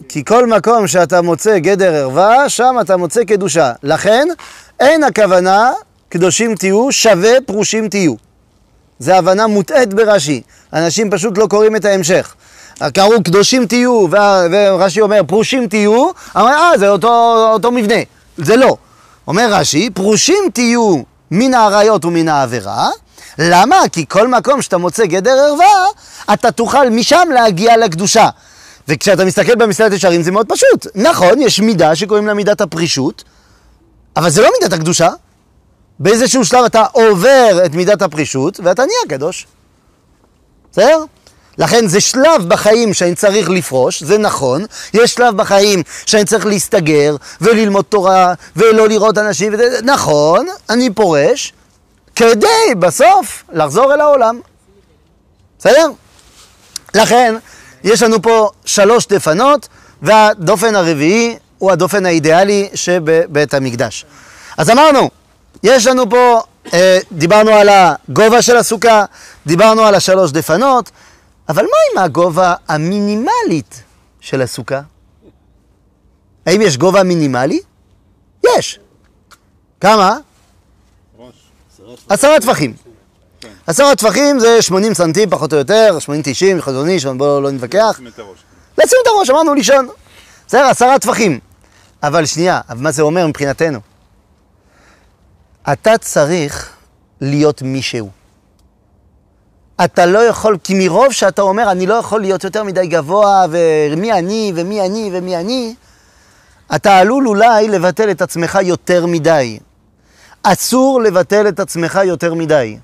כי כל מקום שאתה מוצא גדר ערווה, שם אתה מוצא קדושה. לכן, אין הכוונה קדושים תהיו שווה פרושים תהיו. זו הבנה מוטעית ברש"י. אנשים פשוט לא קוראים את ההמשך. קראו קדושים תהיו, ורש"י אומר פרושים תהיו, אמר, זה אותו מבנה. זה לא. אומר רש"י, פרושים תהיו מן העריות ומן העבירה. למה? כי כל מקום שאתה מוצא גדר ערווה, אתה תוכל משם להגיע לקדושה. וכשאתה מסתכל במסילת ישרים זה מאוד פשוט. נכון, יש מידה שקוראים לה מידת הפרישות, אבל זה לא מידת הקדושה. באיזשהו שלב אתה עובר את מידת הפרישות, ואתה נהיה קדוש. בסדר? לכן זה שלב בחיים שאני צריך לפרוש, זה נכון. יש שלב בחיים שאני צריך להסתגר וללמוד תורה ולא לראות אנשים, נכון, אני פורש, כדי בסוף לחזור אל העולם. בסדר? לכן יש לנו פה 3 דפנות, והדופן הרביעי הוא הדופן האידיאלי שבבית המקדש. אז אמרנו, יש לנו פה, דיברנו על הגובה של הסוכה, דיברנו על 3 דפנות, אבל מה עם הגובה המינימלית של הסוכה? האם יש גובה מינימלי? יש. כמה? 10 טפחים. 10 טפחים זה 80 סנטים פחות או יותר, 80-90, חזוני, בואו לא נתווכח. לשים את הראש, אמרנו לישון. זה 10 טפחים. אבל שנייה, מה זה אומר מבחינתנו? אתה צריך להיות מישהו. אתה לא יכול, כי מרוב שאתה אומר, אני לא יכול להיות יותר מדי גבוה, ומי אני, אתה עלול אולי לבטל את עצמך יותר מדי. אסור לבטל את עצמך יותר מדי.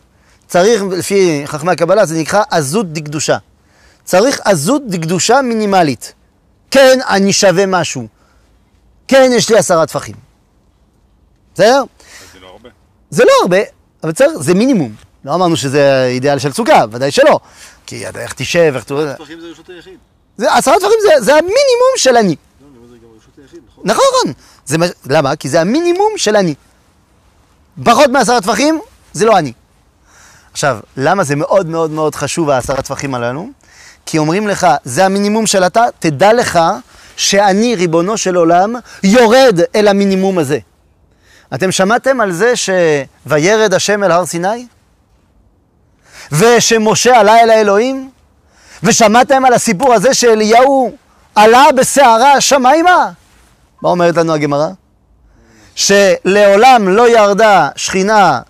צריך, לפי חכמי הקבלה, זה נקרא עזות דקדושה. צריך עזות דקדושה מינימלית. כן, אני שווה משהו. כן, יש לי 10 טפחים. בסדר? זה לא הרבה. זה לא הרבה, אבל צריך, זה מינימום. לא אמרנו שזה אידיאל של סוכה, ודאי שלא. כי איך תישב, איך... 10 טפחים זה רשות היחיד. 10 טפחים זה המינימום של אני. לא, אבל זה גם רשות היחיד, נכון? נכון. למה? כי זה המינימום של אני. פחות מ10 טפחים, זה לא אני. עכשיו, למה זה מאוד מאוד חשוב, 10 טפחים עלינו? כי אומרים לך, זה המינימום של אתה, תדע לך שאני, ריבונו של עולם, יורד אל המינימום הזה. אתם שמעתם על זה שוירד השם אל הר סיני? ושמשה עלה אל האלוהים? ושמעתם על הסיפור הזה שאליהו עלה בשערה השמיימה? מה אומרת לנו הגמרא? שלעולם לא ירדה שכינה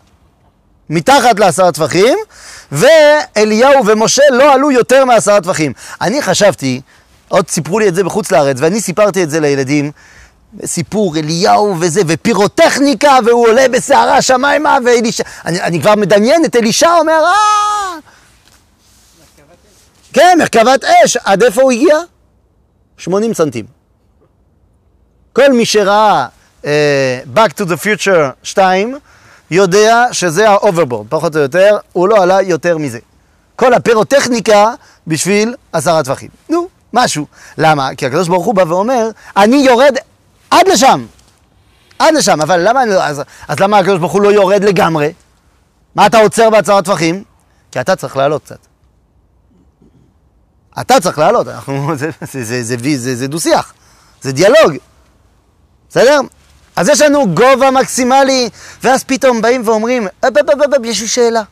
מתחת ל10 טפחים, ואליהו ומשה לא עלו יותר מ10 טפחים. אני חשבתי, עוד סיפרו לי את זה בחוץ לארץ, ואני סיפרתי את זה לילדים, סיפור אליהו וזה, ופירוטכניקה, והוא עולה בשערה השמיימה, ואלישע, אני כבר מדמיין את אלישע, אומר, כן, מרכבת אש, עד איפה הוא הגיע? 80 סנטים. כל מי שראה Back to the Future 2, יודע שזה האוברבורד, פחות או יותר, הוא לא עלה יותר מזה. כל הפירוטכניקה בשביל 10 טפחים. נו, משהו. למה? כי הקדוש ברוך הוא בא ואומר, אני יורד עד לשם. עד לשם, אבל למה אני... אז למה הקדוש ברוך הוא לא יורד לגמרי? מה אתה עוצר ב10 טפחים? כי אתה צריך לעלות קצת. אתה צריך לעלות, זה דו-שיח, זה דיאלוג, בסדר? אז יש לנו גובה מקסימלי, ואז פתאום באים ואומרים, יש לי שאלה.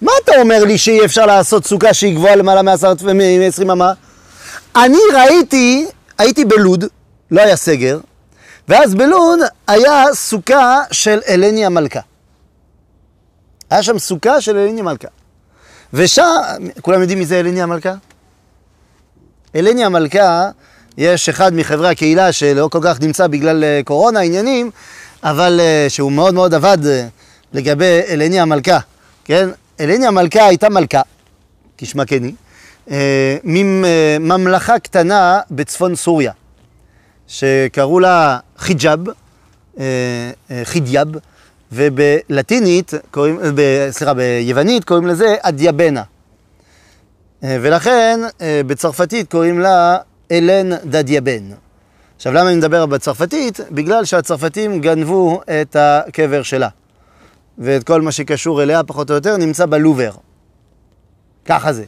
מה אתה אומר לי שאי אפשר לעשות סוכה שהיא גבוהה למעלה מ-20 אמה? אני ראיתי, הייתי בלוד, לא היה סגר, ואז בלוד היה סוכה של אלני המלכה. היה שם סוכה של אלני המלכה. ושם, כולם יודעים מי זה אלני המלכה? אלני המלכה, יש אחד מחברי הקהילה שלא כל כך נמצא בגלל קורונה, עניינים, אבל שהוא מאוד מאוד עבד לגבי אלני המלכה, כן? אלני המלכה הייתה מלכה, כשמה כן היא, מממלכה קטנה בצפון סוריה, שקראו לה חיג'אב, חידיאב, ובלטינית, ביוונית קוראים לזה אדיאבנה. ולכן בצרפתית קוראים לה אלן דדיאבן. עכשיו למה אני מדבר בצרפתית? בגלל שהצרפתים גנבו את הקבר שלה. ואת כל מה שקשור אליה פחות או יותר נמצא בלובר. ככה זה.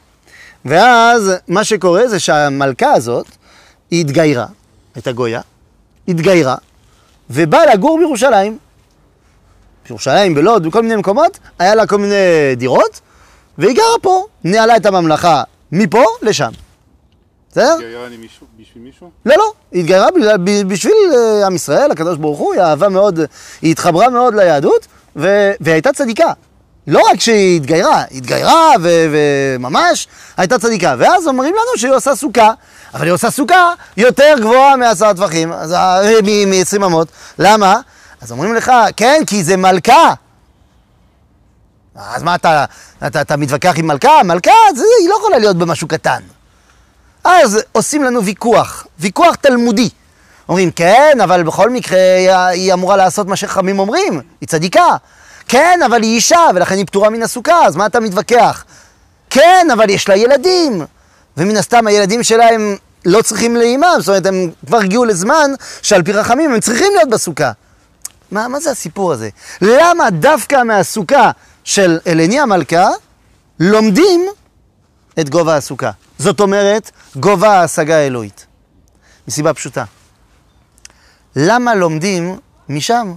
ואז מה שקורה זה שהמלכה הזאת היא התגיירה, את הגויה, התגיירה, ובאה לגור בירושלים. בירושלים, בלוד, בכל מיני מקומות, היה לה כל מיני דירות, והיא גרה פה, ניהלה את הממלכה מפה לשם. בסדר? התגיירה בשביל מישהו? לא, לא, היא התגיירה בשביל עם ישראל, הקדוש ברוך הוא, היא אהבה מאוד, היא התחברה מאוד ליהדות, והיא הייתה צדיקה. לא רק שהיא התגיירה, היא התגיירה וממש הייתה צדיקה. ואז אומרים לנו שהיא עושה סוכה, אבל היא עושה סוכה יותר גבוהה מ10 טפחים, מ-20 אמות. למה? אז אומרים לך, כן, כי זה מלכה. אז מה, אתה מתווכח עם מלכה? מלכה, היא לא יכולה להיות במשהו קטן. אז עושים לנו ויכוח, ויכוח תלמודי. אומרים, כן, אבל בכל מקרה היא אמורה לעשות מה שחכמים אומרים, היא צדיקה. כן, אבל היא אישה, ולכן היא פטורה מן הסוכה, אז מה אתה מתווכח? כן, אבל יש לה ילדים, ומן הסתם הילדים שלה הם לא צריכים לאימם, זאת אומרת, הם כבר הגיעו לזמן שעל פי רחמים הם צריכים להיות בסוכה. מה זה הסיפור הזה? למה דווקא מהסוכה של אלני המלכה לומדים את גובה הסוכה? זאת אומרת, גובה ההשגה האלוהית. מסיבה פשוטה. למה לומדים משם?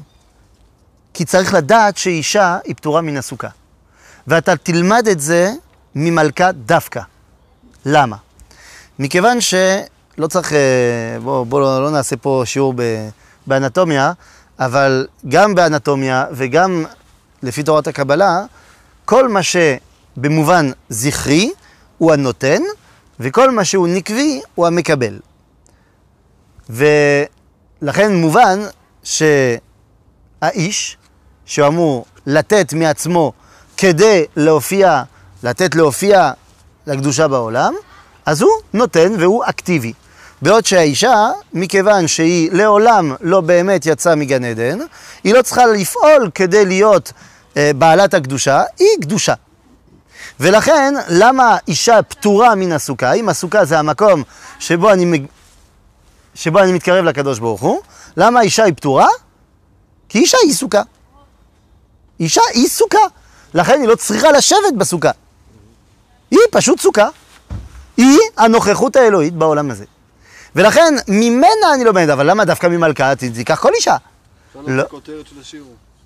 כי צריך לדעת שאישה היא פטורה מן הסוכה. ואתה תלמד את זה ממלכה דווקא. למה? מכיוון שלא צריך... בואו לא נעשה פה שיעור באנטומיה, אבל גם באנטומיה וגם לפי תורת הקבלה, כל מה שבמובן זכרי הוא הנותן, וכל מה שהוא נקבי הוא המקבל. ולכן מובן שהאיש שאמור לתת מעצמו כדי לתת להופיע לקדושה בעולם, אז הוא נותן והוא אקטיבי. בעוד שהאישה, מכיוון שהיא לעולם לא באמת יצאה מגן עדן, היא לא צריכה לפעול כדי להיות בעלת הקדושה, היא קדושה. ולכן, למה אישה פטורה מן הסוכה? אם הסוכה זה המקום שבו אני מתקרב לקדוש ברוך הוא, למה אישה היא פטורה? כי אישה היא סוכה. אישה היא סוכה, לכן היא לא צריכה לשבת בסוכה. היא פשוט סוכה. היא הנוכחות האלוהית בעולם הזה. ולכן ממנה אני לומד, אבל למה דווקא ממלכה? תיקח כל אישה. אפשר להביא כותרת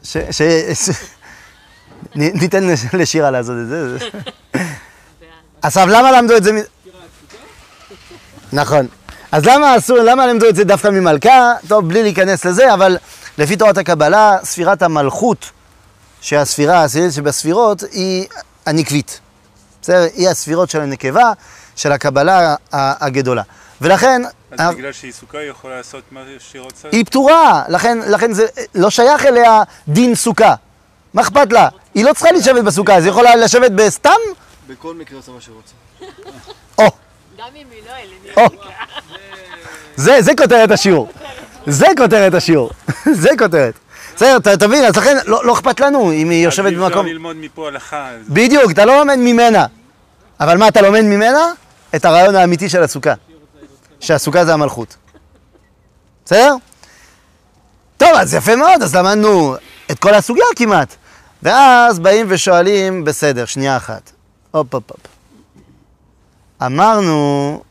של השירו. ניתן לשירה לעשות את זה. אז למה למדו את זה? נכון. אז למה למדו את זה דווקא ממלכה? טוב, בלי להיכנס לזה, אבל לפי תורת הקבלה, ספירת המלכות, שהספירה העשירית שבספירות, היא הנקבית. בסדר? היא הספירות של הנקבה, של הקבלה הגדולה. ולכן... אז בגלל שהיא סוכה, היא יכולה לעשות מה שהיא רוצה? היא פטורה, לכן זה לא שייך אליה דין סוכה. מה אכפת לה? היא לא צריכה לשבת בסוכה, אז היא יכולה לשבת בסתם? בכל מקרה עושה מה שהיא רוצה. או! גם אם היא לא אליה. זה כותרת השיעור. זה כותרת השיעור. זה כותרת. בסדר, אתה מבין, אז לכן לא אכפת לנו אם היא יושבת במקום... אז אפשר ללמוד מפה הלכה. בדיוק, אתה לא לומד ממנה. אבל מה אתה לומד ממנה? את הרעיון האמיתי של הסוכה. שהסוכה זה המלכות. בסדר? טוב, אז יפה מאוד, אז למדנו את כל הסוגיה כמעט. ואז באים ושואלים, בסדר, שנייה אחת. הופ, הופ, הופ. אמרנו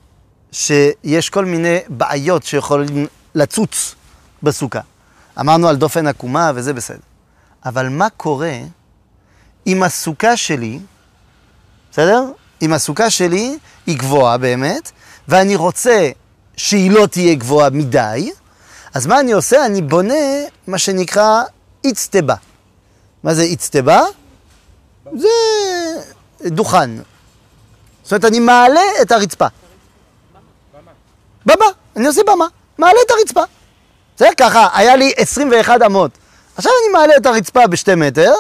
שיש כל מיני בעיות שיכולים לצוץ בסוכה. אמרנו על דופן עקומה וזה בסדר. אבל מה קורה אם הסוכה שלי, בסדר? אם הסוכה שלי היא גבוהה באמת, ואני רוצה שהיא לא תהיה גבוהה מדי, אז מה אני עושה? אני בונה מה שנקרא איצטבה. מה זה איצטבה? זה דוכן. זאת אומרת, אני מעלה את הרצפה. במה. אני עושה במה. מעלה את הרצפה. זה ככה, היה לי 21 אמות. עכשיו אני מעלה את הרצפה ב-2 מטר,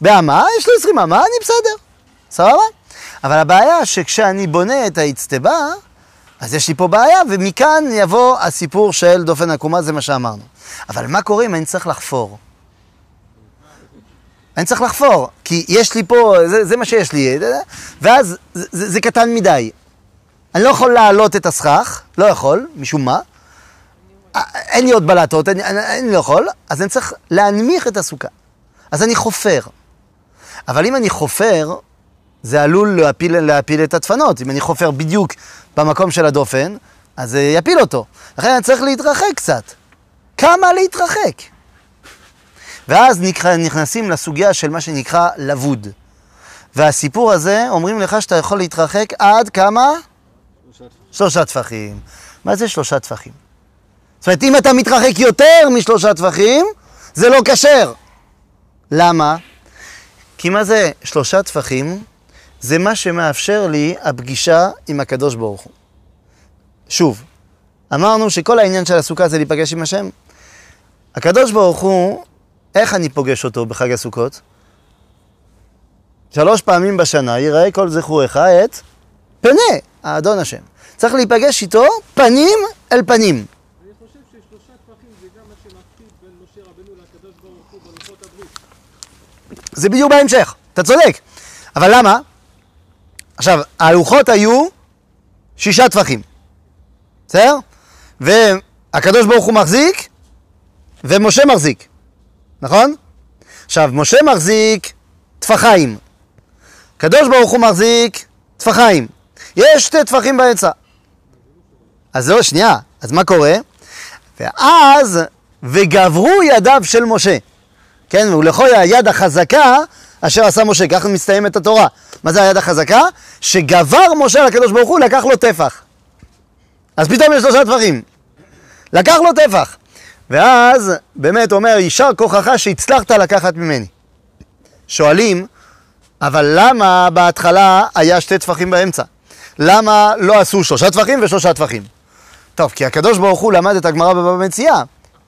באמה, יש לי 20 אמה, אני בסדר. סבבה? אבל הבעיה שכשאני בונה את האיצטבה, אז יש לי פה בעיה, ומכאן יבוא הסיפור של דופן עקומה, זה מה שאמרנו. אבל מה קורה אם אני צריך לחפור? אני צריך לחפור, כי יש לי פה, זה מה שיש לי, ואז זה קטן מדי. אני לא יכול להעלות את הסכך, לא יכול, משום מה. אין לי עוד בלטות, אני לא יכול, אז אני צריך להנמיך את הסוכה. אז אני חופר. אבל אם אני חופר, זה עלול להפיל את הדפנות. אם אני חופר בדיוק במקום של הדופן, אז זה יפיל אותו. לכן אני צריך להתרחק קצת. כמה להתרחק? ואז נכנסים לסוגיה של מה שנקרא לבוד. והסיפור הזה, אומרים לך שאתה יכול להתרחק עד כמה? 3 טפחים. מה זה 3 טפחים? זאת אומרת, אם אתה מתרחק יותר מ3 טפחים, זה לא כשר. למה? כי מה זה 3 טפחים? זה מה שמאפשר לי הפגישה עם הקדוש ברוך הוא. שוב, אמרנו שכל העניין של הסוכה זה להיפגש עם השם. הקדוש ברוך הוא, איך אני פוגש אותו בחג הסוכות? 3 פעמים בשנה יראה כל זכורך את פני האדון השם. צריך להיפגש איתו פנים אל פנים. אני חושב ש3 טפחים זה גם מה שמפריד בין משה רבנו לקדוש ברוך הוא בלוחות הברית. זה בדיוק בהמשך, אתה צודק. אבל למה? עכשיו, הלוחות היו 6 טפחים. בסדר? והקדוש ברוך הוא מחזיק, ומשה מחזיק. נכון? עכשיו, משה מחזיק טפחיים. הקדוש ברוך הוא מחזיק טפחיים. יש 2 טפחים באמצע. אז לא, שנייה. אז מה קורה? ואז, וגברו ידיו של משה. כן, ולכל היד החזקה, אשר עשה משה, כך מסתיים את התורה. מה זה היד החזקה? שגבר משה לקדוש ברוך הוא, לקח לו טפח. אז פתאום יש 3 טפחים. לקח לו טפח. ואז באמת אומר, יישר כוחך שהצלחת לקחת ממני. שואלים, אבל למה בהתחלה היה 2 טפחים באמצע? למה לא עשו 3 טפחים ו3 טפחים? טוב, כי הקדוש ברוך הוא למד את הגמרה במציאה.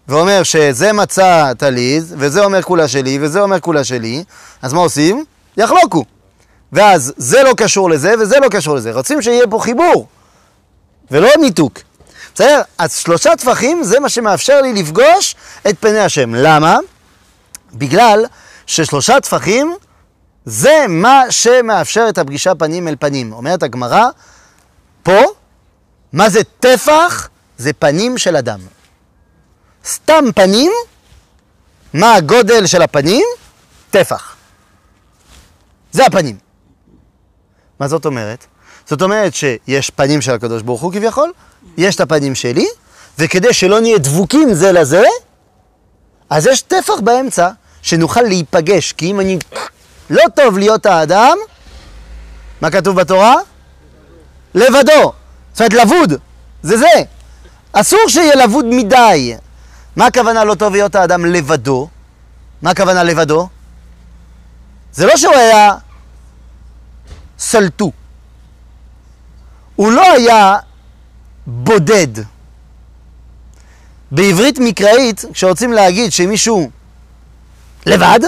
ואומר שזה מצא תליז, וזה אומר כולה שלי, וזה אומר כולה שלי, אז מה עושים? יחלוקו. ואז זה לא קשור לזה, וזה לא קשור לזה. רוצים שיהיה פה חיבור, ולא ניתוק. בסדר? אז 3 טפחים זה מה שמאפשר לי לפגוש את פני השם. למה? בגלל ש3 טפחים זה מה שמאפשר את הפגישה פנים אל פנים. אומרת הגמרא, פה, מה זה טפח? זה פנים של אדם. סתם פנים, מה הגודל של הפנים? טפח. זה הפנים. מה זאת אומרת? זאת אומרת שיש פנים של הקדוש ברוך הוא כביכול, יש את הפנים שלי, וכדי שלא נהיה דבוקים זה לזה, אז יש תפח באמצע שנוכל להיפגש, כי אם אני לא טוב להיות האדם, מה כתוב בתורה? לבדו. זאת אומרת, לבוד, זה זה. אסור שיהיה לבוד מדי. מה הכוונה לא טוב להיות האדם לבדו? מה הכוונה לבדו? זה לא שהוא היה סלטו. הוא לא היה בודד. בעברית מקראית, כשרוצים להגיד שמישהו לבד,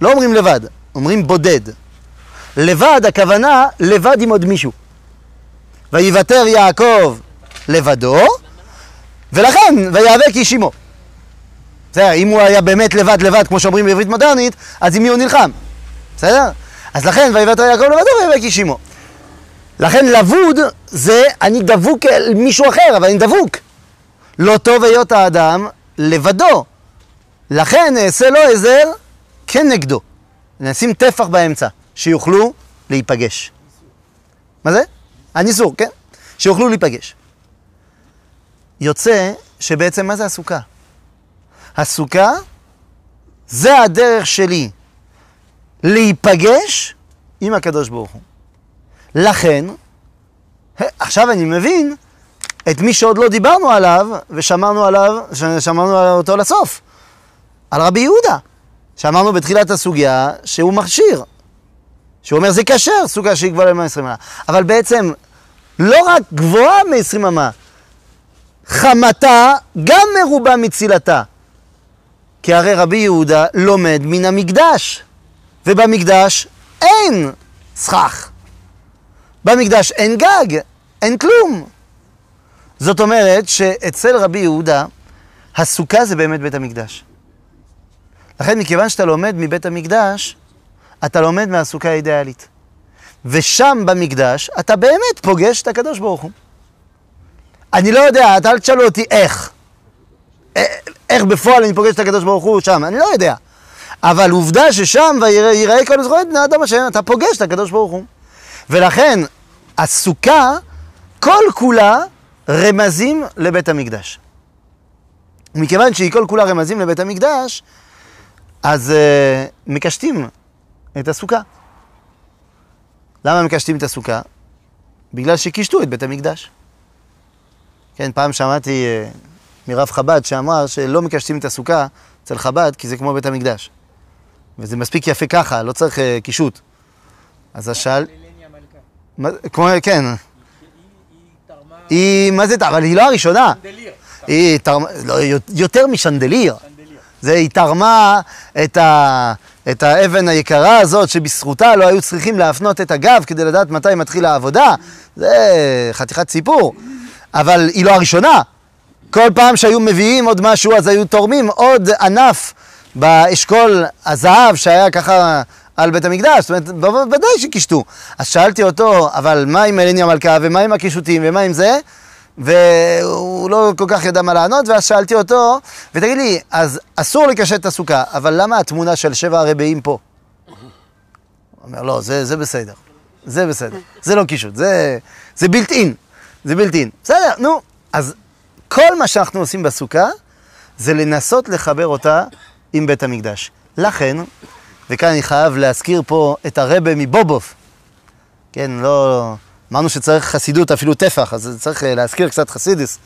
לא אומרים לבד, אומרים בודד. לבד, הכוונה לבד עם עוד מישהו. ויוותר יעקב לבדו, ולכן ויאבק איש עמו. בסדר, אם הוא היה באמת לבד, כמו שאומרים בעברית מודרנית, אז עם מי הוא נלחם? בסדר? אז לכן ויוותר יעקב לבדו ויאבק איש עמו. לכן לבוד זה אני דבוק אל מישהו אחר, אבל אני דבוק. לא טוב היות האדם לבדו. לכן נעשה לו עזר כנגדו. נשים טפח באמצע, שיוכלו להיפגש. מה זה? הניסור, כן? שיוכלו להיפגש. יוצא שבעצם מה זה הסוכה? הסוכה זה הדרך שלי להיפגש עם הקדוש ברוך הוא. לכן, עכשיו אני מבין את מי שעוד לא דיברנו עליו ושמענו אותו לסוף. על רבי יהודה, שאמרנו בתחילת הסוגיה שהוא מכשיר. שהוא אומר זה קשר, סוגה שהיא גבוהה מ-20 אמה. אבל בעצם לא רק גבוהה מ-20 אמה, חמתה גם מרובה מצילתה. כי הרי רבי יהודה לומד מן המקדש, ובמקדש אין סכך. במקדש אין גג, אין כלום. זאת אומרת שאצל רבי יהודה הסוכה זה באמת בית המקדש. לכן מכיוון שאתה לומד מבית המקדש, אתה לומד מהסוכה האידיאלית. ושם במקדש אתה באמת פוגש את הקדוש ברוך הוא. אני לא יודע, אתה אל תשאלו אותי איך בפועל אני פוגש את הקדוש ברוך הוא שם, אני לא יודע. אבל עובדה ששם ויראה כל זכויות בני אדם השם, אתה פוגש את הקדוש ברוך הוא. ולכן הסוכה כל כולה רמזים לבית המקדש. מכיוון שהיא כל כולה רמזים לבית המקדש, אז מקשטים את הסוכה. למה מקשטים את הסוכה? בגלל שקישטו את בית המקדש. כן, פעם שמעתי מרב חב"ד שאמר שלא מקשטים את הסוכה אצל חב"ד כי זה כמו בית המקדש. וזה מספיק יפה ככה, לא צריך קישוט. אז השאל... כמו, כן. היא, מה זה, אבל היא לא הראשונה. היא תרמה, יותר משנדליר. היא תרמה את האבן היקרה הזאת שבזכותה לא היו צריכים להפנות את הגב כדי לדעת מתי מתחילה העבודה. זה חתיכת סיפור. אבל היא לא הראשונה. כל פעם שהיו מביאים עוד משהו אז היו תורמים עוד ענף באשכול הזהב שהיה ככה על בית המקדש. זאת אומרת, בוודאי שקישטו. אז שאלתי אותו, אבל מה עם אלני המלכה ומה עם הקישוטים ומה עם זה? והוא לא כל כך ידע מה לענות, ואז שאלתי אותו, ותגיד לי, אז אסור לקשט את הסוכה, אבל למה התמונה של שבע הרבעים פה? הוא אומר, לא, זה בסדר. זה בסדר. זה לא קישוט, זה בילט אין. זה בילט אין. בסדר, נו. אז כל מה שאנחנו עושים בסוכה, זה לנסות לחבר אותה עם בית המקדש. לכן, וכאן אני חייב להזכיר פה את הרבא מבובוב. כן, לא... אמרנו שצריך חסידות, אפילו טפח, אז צריך להזכיר קצת חסידיס.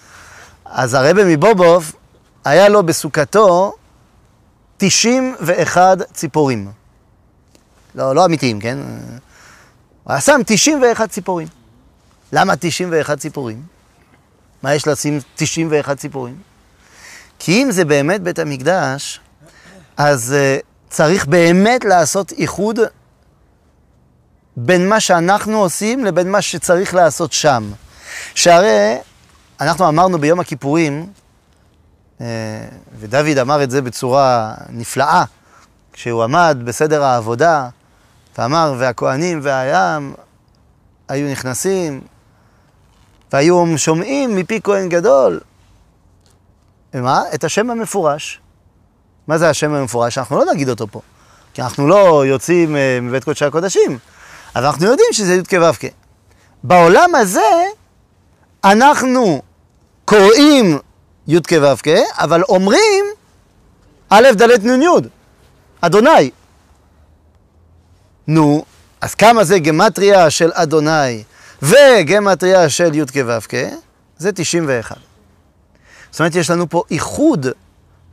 אז הרבא מבובוב, היה לו בסוכתו 91 ציפורים. לא אמיתיים, כן? הוא שם 91 ציפורים. למה 91 ציפורים? מה יש לשים 91 ציפורים? כי אם זה באמת בית המקדש, אז... צריך באמת לעשות איחוד בין מה שאנחנו עושים לבין מה שצריך לעשות שם. שהרי אנחנו אמרנו ביום הכיפורים, ודוד אמר את זה בצורה נפלאה, כשהוא עמד בסדר העבודה, ואמר, והכהנים והים היו נכנסים, והיו שומעים מפי כהן גדול. ומה? את השם המפורש. מה זה השם המפורש? אנחנו לא נגיד אותו פה, כי אנחנו לא יוצאים מבית קודשי הקודשים. אבל אנחנו יודעים שזה י' כו'. בעולם הזה אנחנו קוראים י' כו', אבל אומרים א' ד' נ' י' אדוני. נו, אז כמה זה גמטריה של אדוני וגמטריה של י' כו'? זה 91. זאת אומרת, יש לנו פה איחוד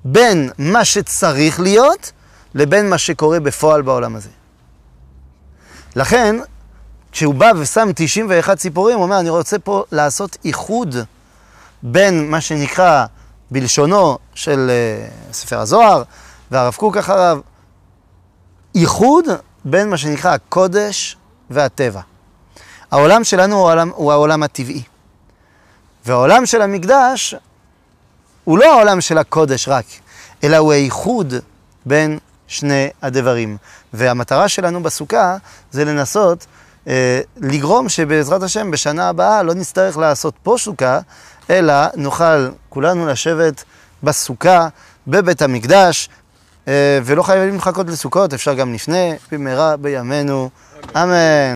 בין מה שצריך להיות לבין מה שקורה בפועל בעולם הזה. לכן, כשהוא בא ושם 91 ציפורים, הוא אומר, אני רוצה פה לעשות איחוד בין מה שנקרא בלשונו של ספר הזוהר, והרב קוק אחריו, איחוד בין מה שנקרא הקודש והטבע. העולם שלנו הוא העולם הטבעי. והעולם של המקדש הוא לא העולם של הקודש רק, אלא הוא האיחוד בין שני הדברים. והמטרה שלנו בסוכה זה לנסות לגרום שבעזרת השם בשנה הבאה לא נצטרך לעשות פה סוכה, אלא נוכל כולנו לשבת בסוכה, בבית המקדש, ולא חייבים לחכות לסוכות, אפשר גם לפני, במהרה בימינו, אמן.